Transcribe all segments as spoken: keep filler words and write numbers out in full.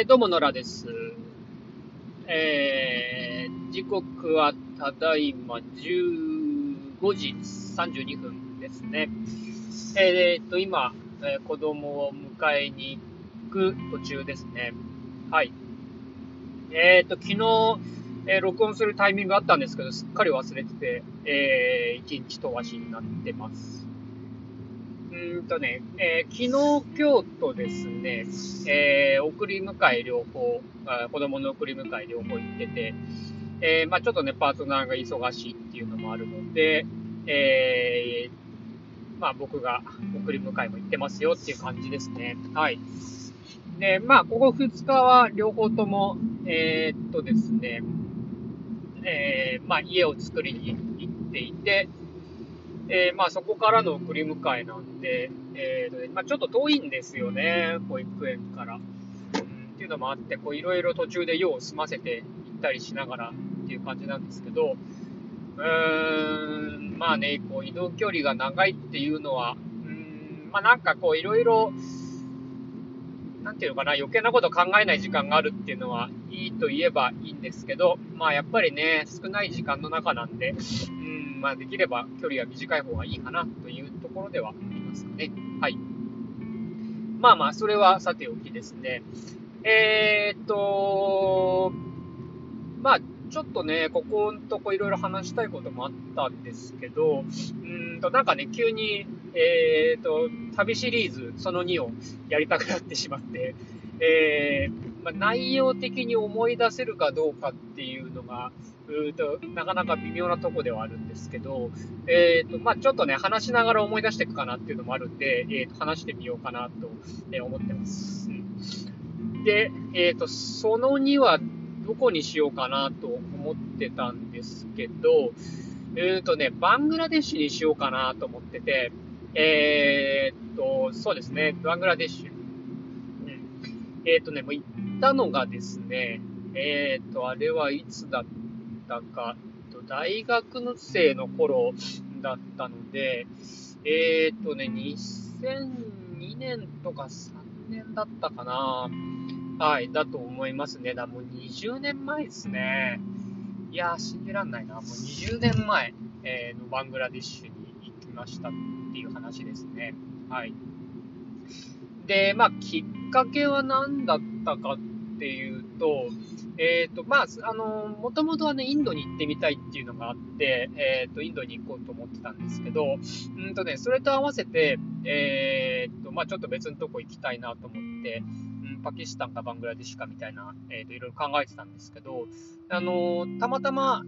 えー、どうも野良です、えー、時刻はただいまじゅうごじさんじゅうにふんですね。えー、っと今、えー、子供を迎えに行く途中ですね。はい。えー、っと昨日、えー、録音するタイミングあったんですけど、すっかり忘れてて、えー、一日飛ばしになってます。うんとね、えー、昨日、今日とですね、えー、送り迎え両方、子供の送り迎え両方行ってて、えー、まあちょっとね、パートナーが忙しいっていうのもあるので、えー、まあ僕が送り迎えも行ってますよっていう感じですね。はい。で、まあここふつかは両方とも、えー、っとですね、えー、まあ家を作りに行っていて、えー、まあそこからの送り迎えなんで、えーまあ、ちょっと遠いんですよね、保育園から、うん、っていうのもあって、こういろいろ途中で用を済ませて行ったりしながらっていう感じなんですけど、うーんまあね、こう移動距離が長いっていうのは、うーんまあなんかこういろいろなんていうのかな、余計なこと考えない時間があるっていうのはいいと言えばいいんですけど、まあやっぱりね、少ない時間の中なんで、まあ、できれば距離が短い方がいいかなというところではありますかね。はい。まあまあ、それはさておきですね。えーっと、まあ、ちょっとね、ここのとこいろいろ話したいこともあったんですけど、うーんと、なんかね、急に、えーっと、旅シリーズそのにをやりたくなってしまって、えーまあ、内容的に思い出せるかどうかっていうのが、うーとなかなか微妙なとこではあるんですけど、えーとまあ、ちょっとね、話しながら思い出していくかなっていうのもあるんで、えー、と話してみようかなと思ってます。で、えーと、そのにはどこにしようかなと思ってたんですけど、えーとね、バングラデシュにしようかなと思ってて、えーと、そうですね、バングラデシュ。えーとね、もう行ったのがですね、えーと、あれはいつだったか、大学生の頃だったので、えーとね、にせんにねんとかさんねんだったかな、はい、だと思いますね。だもうにじゅうねんまえですね。いやー、信じらんないな。もうにじゅうねんまえ、えー、のバングラディッシュに行きましたっていう話ですね。はい。で、まあ、きっかけは何だったかっていうと、えっと、まあ、あの、もともとはね、インドに行ってみたいっていうのがあって、えっと、インドに行こうと思ってたんですけど、うんとね、それと合わせて、えっと、まあ、ちょっと別のとこ行きたいなと思って、うん、パキスタンかバングラデシュかみたいな、えっと、いろいろ考えてたんですけど、あの、たまたま、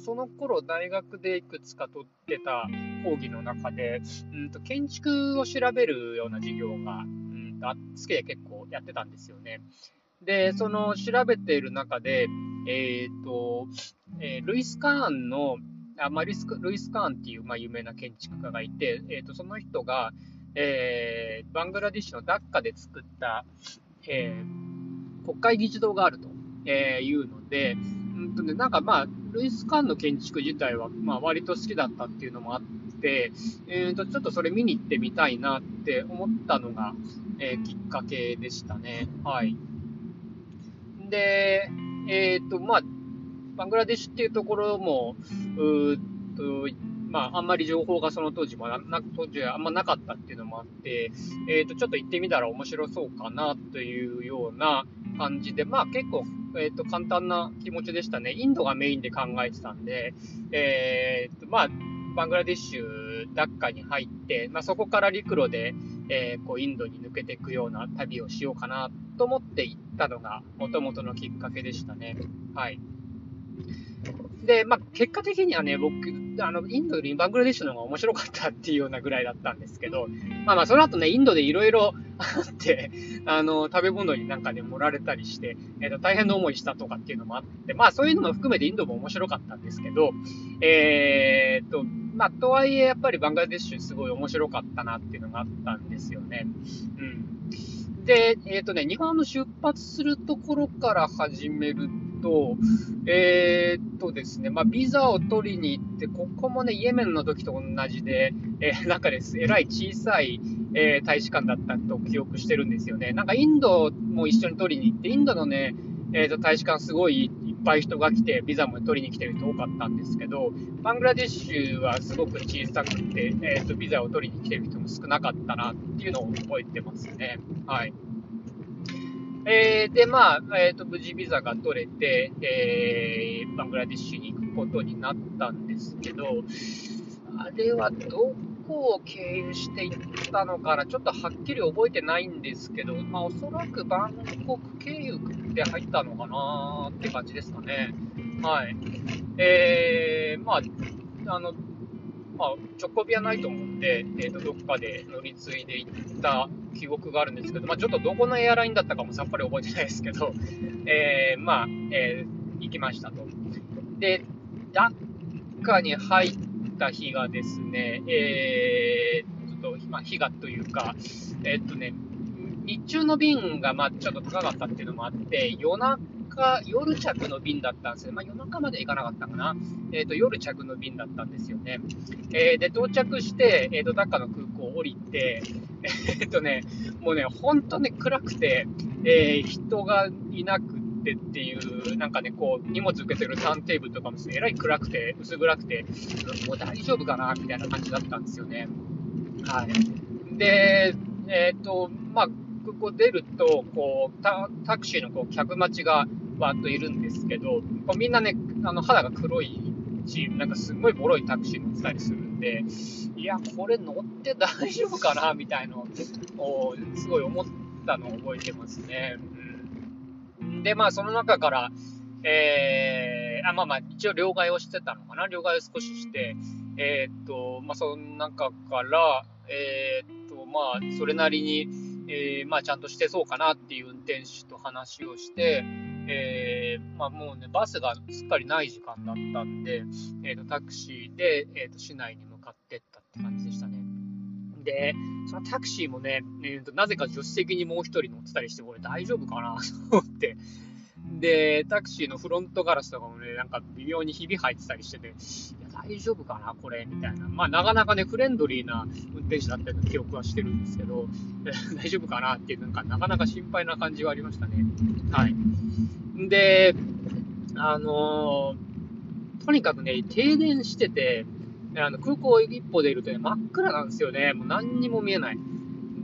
その頃大学でいくつか取ってた講義の中で、うんと建築を調べるような授業が、うん、好きで結構やってたんですよね。で、その調べている中で、えーとえー、ルイス・カーンのあ、まあ、ルイス・ルイスカーンっていう、まあ、有名な建築家がいて、えーとその人が、えー、バングラデシュのダッカで作った、えー、国会議事堂があるというので、うんとね、なんかまあルイス・カーンの建築自体は、まあ、割と好きだったっていうのもあって、えー、とちょっとそれ見に行ってみたいなって思ったのが、えー、きっかけでしたね。はい。で、えーとまあ、バングラデシュっていうところもうっと、まあ、あんまり情報がその当時もな当時はあんまなかったっていうのもあって、えーとちょっと行ってみたら面白そうかなというような感じで、まあ結構、えーと簡単な気持ちでしたね。インドがメインで考えてたんで、えーとまあ、バングラデシュ、ダッカに入って、まあ、そこから陸路で、えー、こうインドに抜けていくような旅をしようかなと思って行ったのがもともとのきっかけでしたね。はい。で、まあ、結果的にはね、僕あのインドよりバングラデシュの方が面白かったっていうようなぐらいだったんですけど、まあまあその後ね、インドでいろいろあってあの食べ物になんかね盛られたりして、えーと、大変な思いしたとかっていうのもあって、まあそういうのも含めてインドも面白かったんですけど、えーとまあとはいえやっぱりバングラデシュすごい面白かったなっていうのがあったんですよね。うん。で、えーとね、日本の出発するところから始めると、えー、っとですね、まあ、ビザを取りに行って、ここもね、イエメンの時と同じで、えー、なんかです、えらい小さい、えー、大使館だったと記憶してるんですよね。なんかインドも一緒に取りに行って、インドのね、えー、と大使館すごいいっぱい人が来て、ビザも取りに来てる人多かったんですけど、バングラデシュはすごく小さくて、えー、とビザを取りに来てる人も少なかったなっていうのを覚えてますね。はい。えー、で、まあ、えー、と無事ビザが取れて、えー、バングラデシュに行くことになったんですけど、あれはどこを経由していったのかな、ちょっとはっきり覚えてないんですけど、まあ、おそらくバンコク経由で入ったのかなって感じですかね。はい。えー、まあ、あの、まあ、直行便はないと思うんで、えー、とどっかで乗り継いで行った記憶があるんですけど、まあ、ちょっとどこのエアラインだったかもさっぱり覚えてないですけど、えー、まあ、えー、行きましたと。で、ダッカに入った日がですね、えー、ちょっと、まあ、日がというか、えー、っとね、日中の便がまあちょっと高かったっていうのもあって、夜中、夜着の便だったんですよ。まあ、夜中まで行かなかったかな。えっと、夜着の便だったんですよね。えー、で、到着して、えっと、ダッカの空港を降りて、えっとね、もうね、本当に暗くて、えー、人がいなくてっていう、なんかね、こう、荷物受けてるターンテーブルとかもですね、えらい暗くて、薄暗くて、もう大丈夫かな、みたいな感じだったんですよね。はい。で、えっと、まあ、ここ出るとこう タ, タクシーのこう客待ちがわーっといるんですけど、こうみんなね、あの肌が黒いし、なんかすごいボロいタクシー乗ってたりするんで、いやこれ乗って大丈夫かなみたいなのをすごい思ったのを覚えてますね。うん、でまあその中から、えー、あまあまあ一応両替をしてたのかな、両替を少しして、えー、っとまあその中から、えー、っとまあそれなりにえーまあ、ちゃんとしてそうかなっていう運転手と話をして、えーまあ、もうねバスがすっかりない時間だったんで、えー、とタクシーで、えー、と市内に向かっていったって感じでしたね。でそのタクシーもね、えー、となぜか助手席にもう一人乗ってたりして、これ大丈夫かなと思って。でタクシーのフロントガラスとかもね、なんか微妙にひび入ってたりしてて、いや大丈夫かなこれみたいな、まあなかなかねフレンドリーな運転手だったような記憶はしてるんですけど大丈夫かなっていう、なんかなかなか心配な感じはありましたね。はい。であのー、とにかくね停電してて、あの空港一歩出るとね真っ暗なんですよね。もう何にも見えない。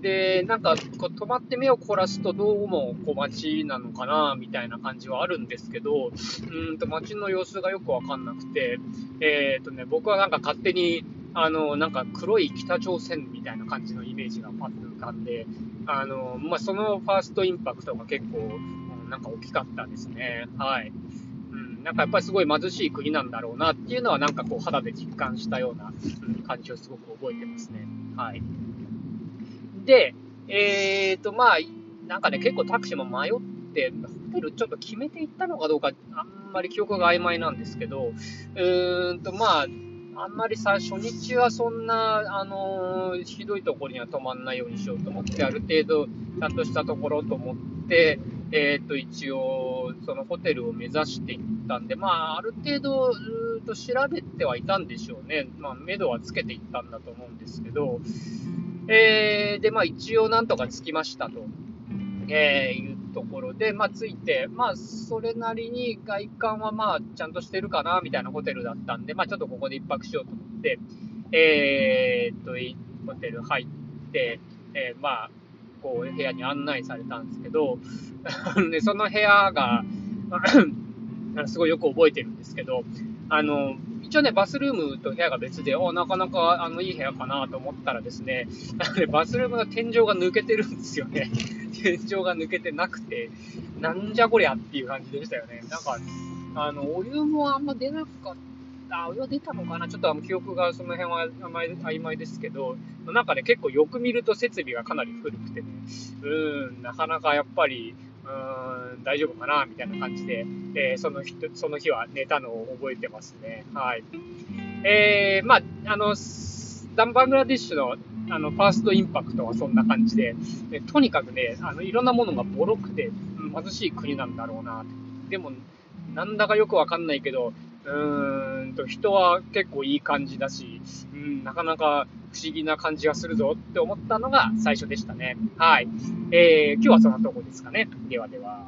でなんかこう止まって目を凝らすとどうもこう街なのかなみたいな感じはあるんですけど、うーんと街の様子がよく分かんなくて、えーとね、僕はなんか勝手にあのなんか黒い北朝鮮みたいな感じのイメージがパッと浮かんで、あの、まあ、そのファーストインパクトが結構なんか大きかったですね。はい、うん、なんかやっぱりすごい貧しい国なんだろうなっていうのはなんかこう肌で実感したような感じをすごく覚えてますね。はい。で、えーと、まあ、なんかね、結構タクシーも迷って、ホテルちょっと決めていったのかどうか、あんまり記憶が曖昧なんですけど、うーんと、まあ、あんまりさ、初日はそんな、あのー、ひどいところには泊まんないようにしようと思って、ある程度、ちゃんとしたところと思って、えーと、一応、そのホテルを目指していったんで、まあ、ある程度、ずっと調べてはいたんでしょうね。まあ、目処はつけていったんだと思うんですけど、えー、で、まあ一応なんとか着きましたと、えー、いうところで、まあ着いて、まあそれなりに外観はまあちゃんとしてるかなみたいなホテルだったんで、まあちょっとここで一泊しようと思って、えーっと、ホテル入って、えー、まあ、こう部屋に案内されたんですけど、でその部屋が、すごいよく覚えてるんですけど、あの、一応ね、バスルームと部屋が別で、おなかなかあのいい部屋かなと思ったらですね、バスルームの天井が抜けてるんですよね。天井が抜けてなくて、なんじゃこりゃっていう感じでしたよね。なんか、あの、お湯もあんま出なかった、お湯は出たのかな、ちょっとあの記憶がその辺は曖昧ですけど、なんかね、結構よく見ると設備がかなり古くてね、うーん、なかなかやっぱり、うーん大丈夫かなみたいな感じで、えー、その日、その日は寝たのを覚えてますね。はい。えー、まあ、あの、バングラディッシュの、あの、ファーストインパクトはそんな感じで、でとにかくね、あの、いろんなものがボロくて、貧しい国なんだろうな。でも、なんだかよくわかんないけど、うーんと人は結構いい感じだし、うん、なかなか不思議な感じがするぞって思ったのが最初でしたね。はい、えー、今日はそんなとこですかね。ではでは。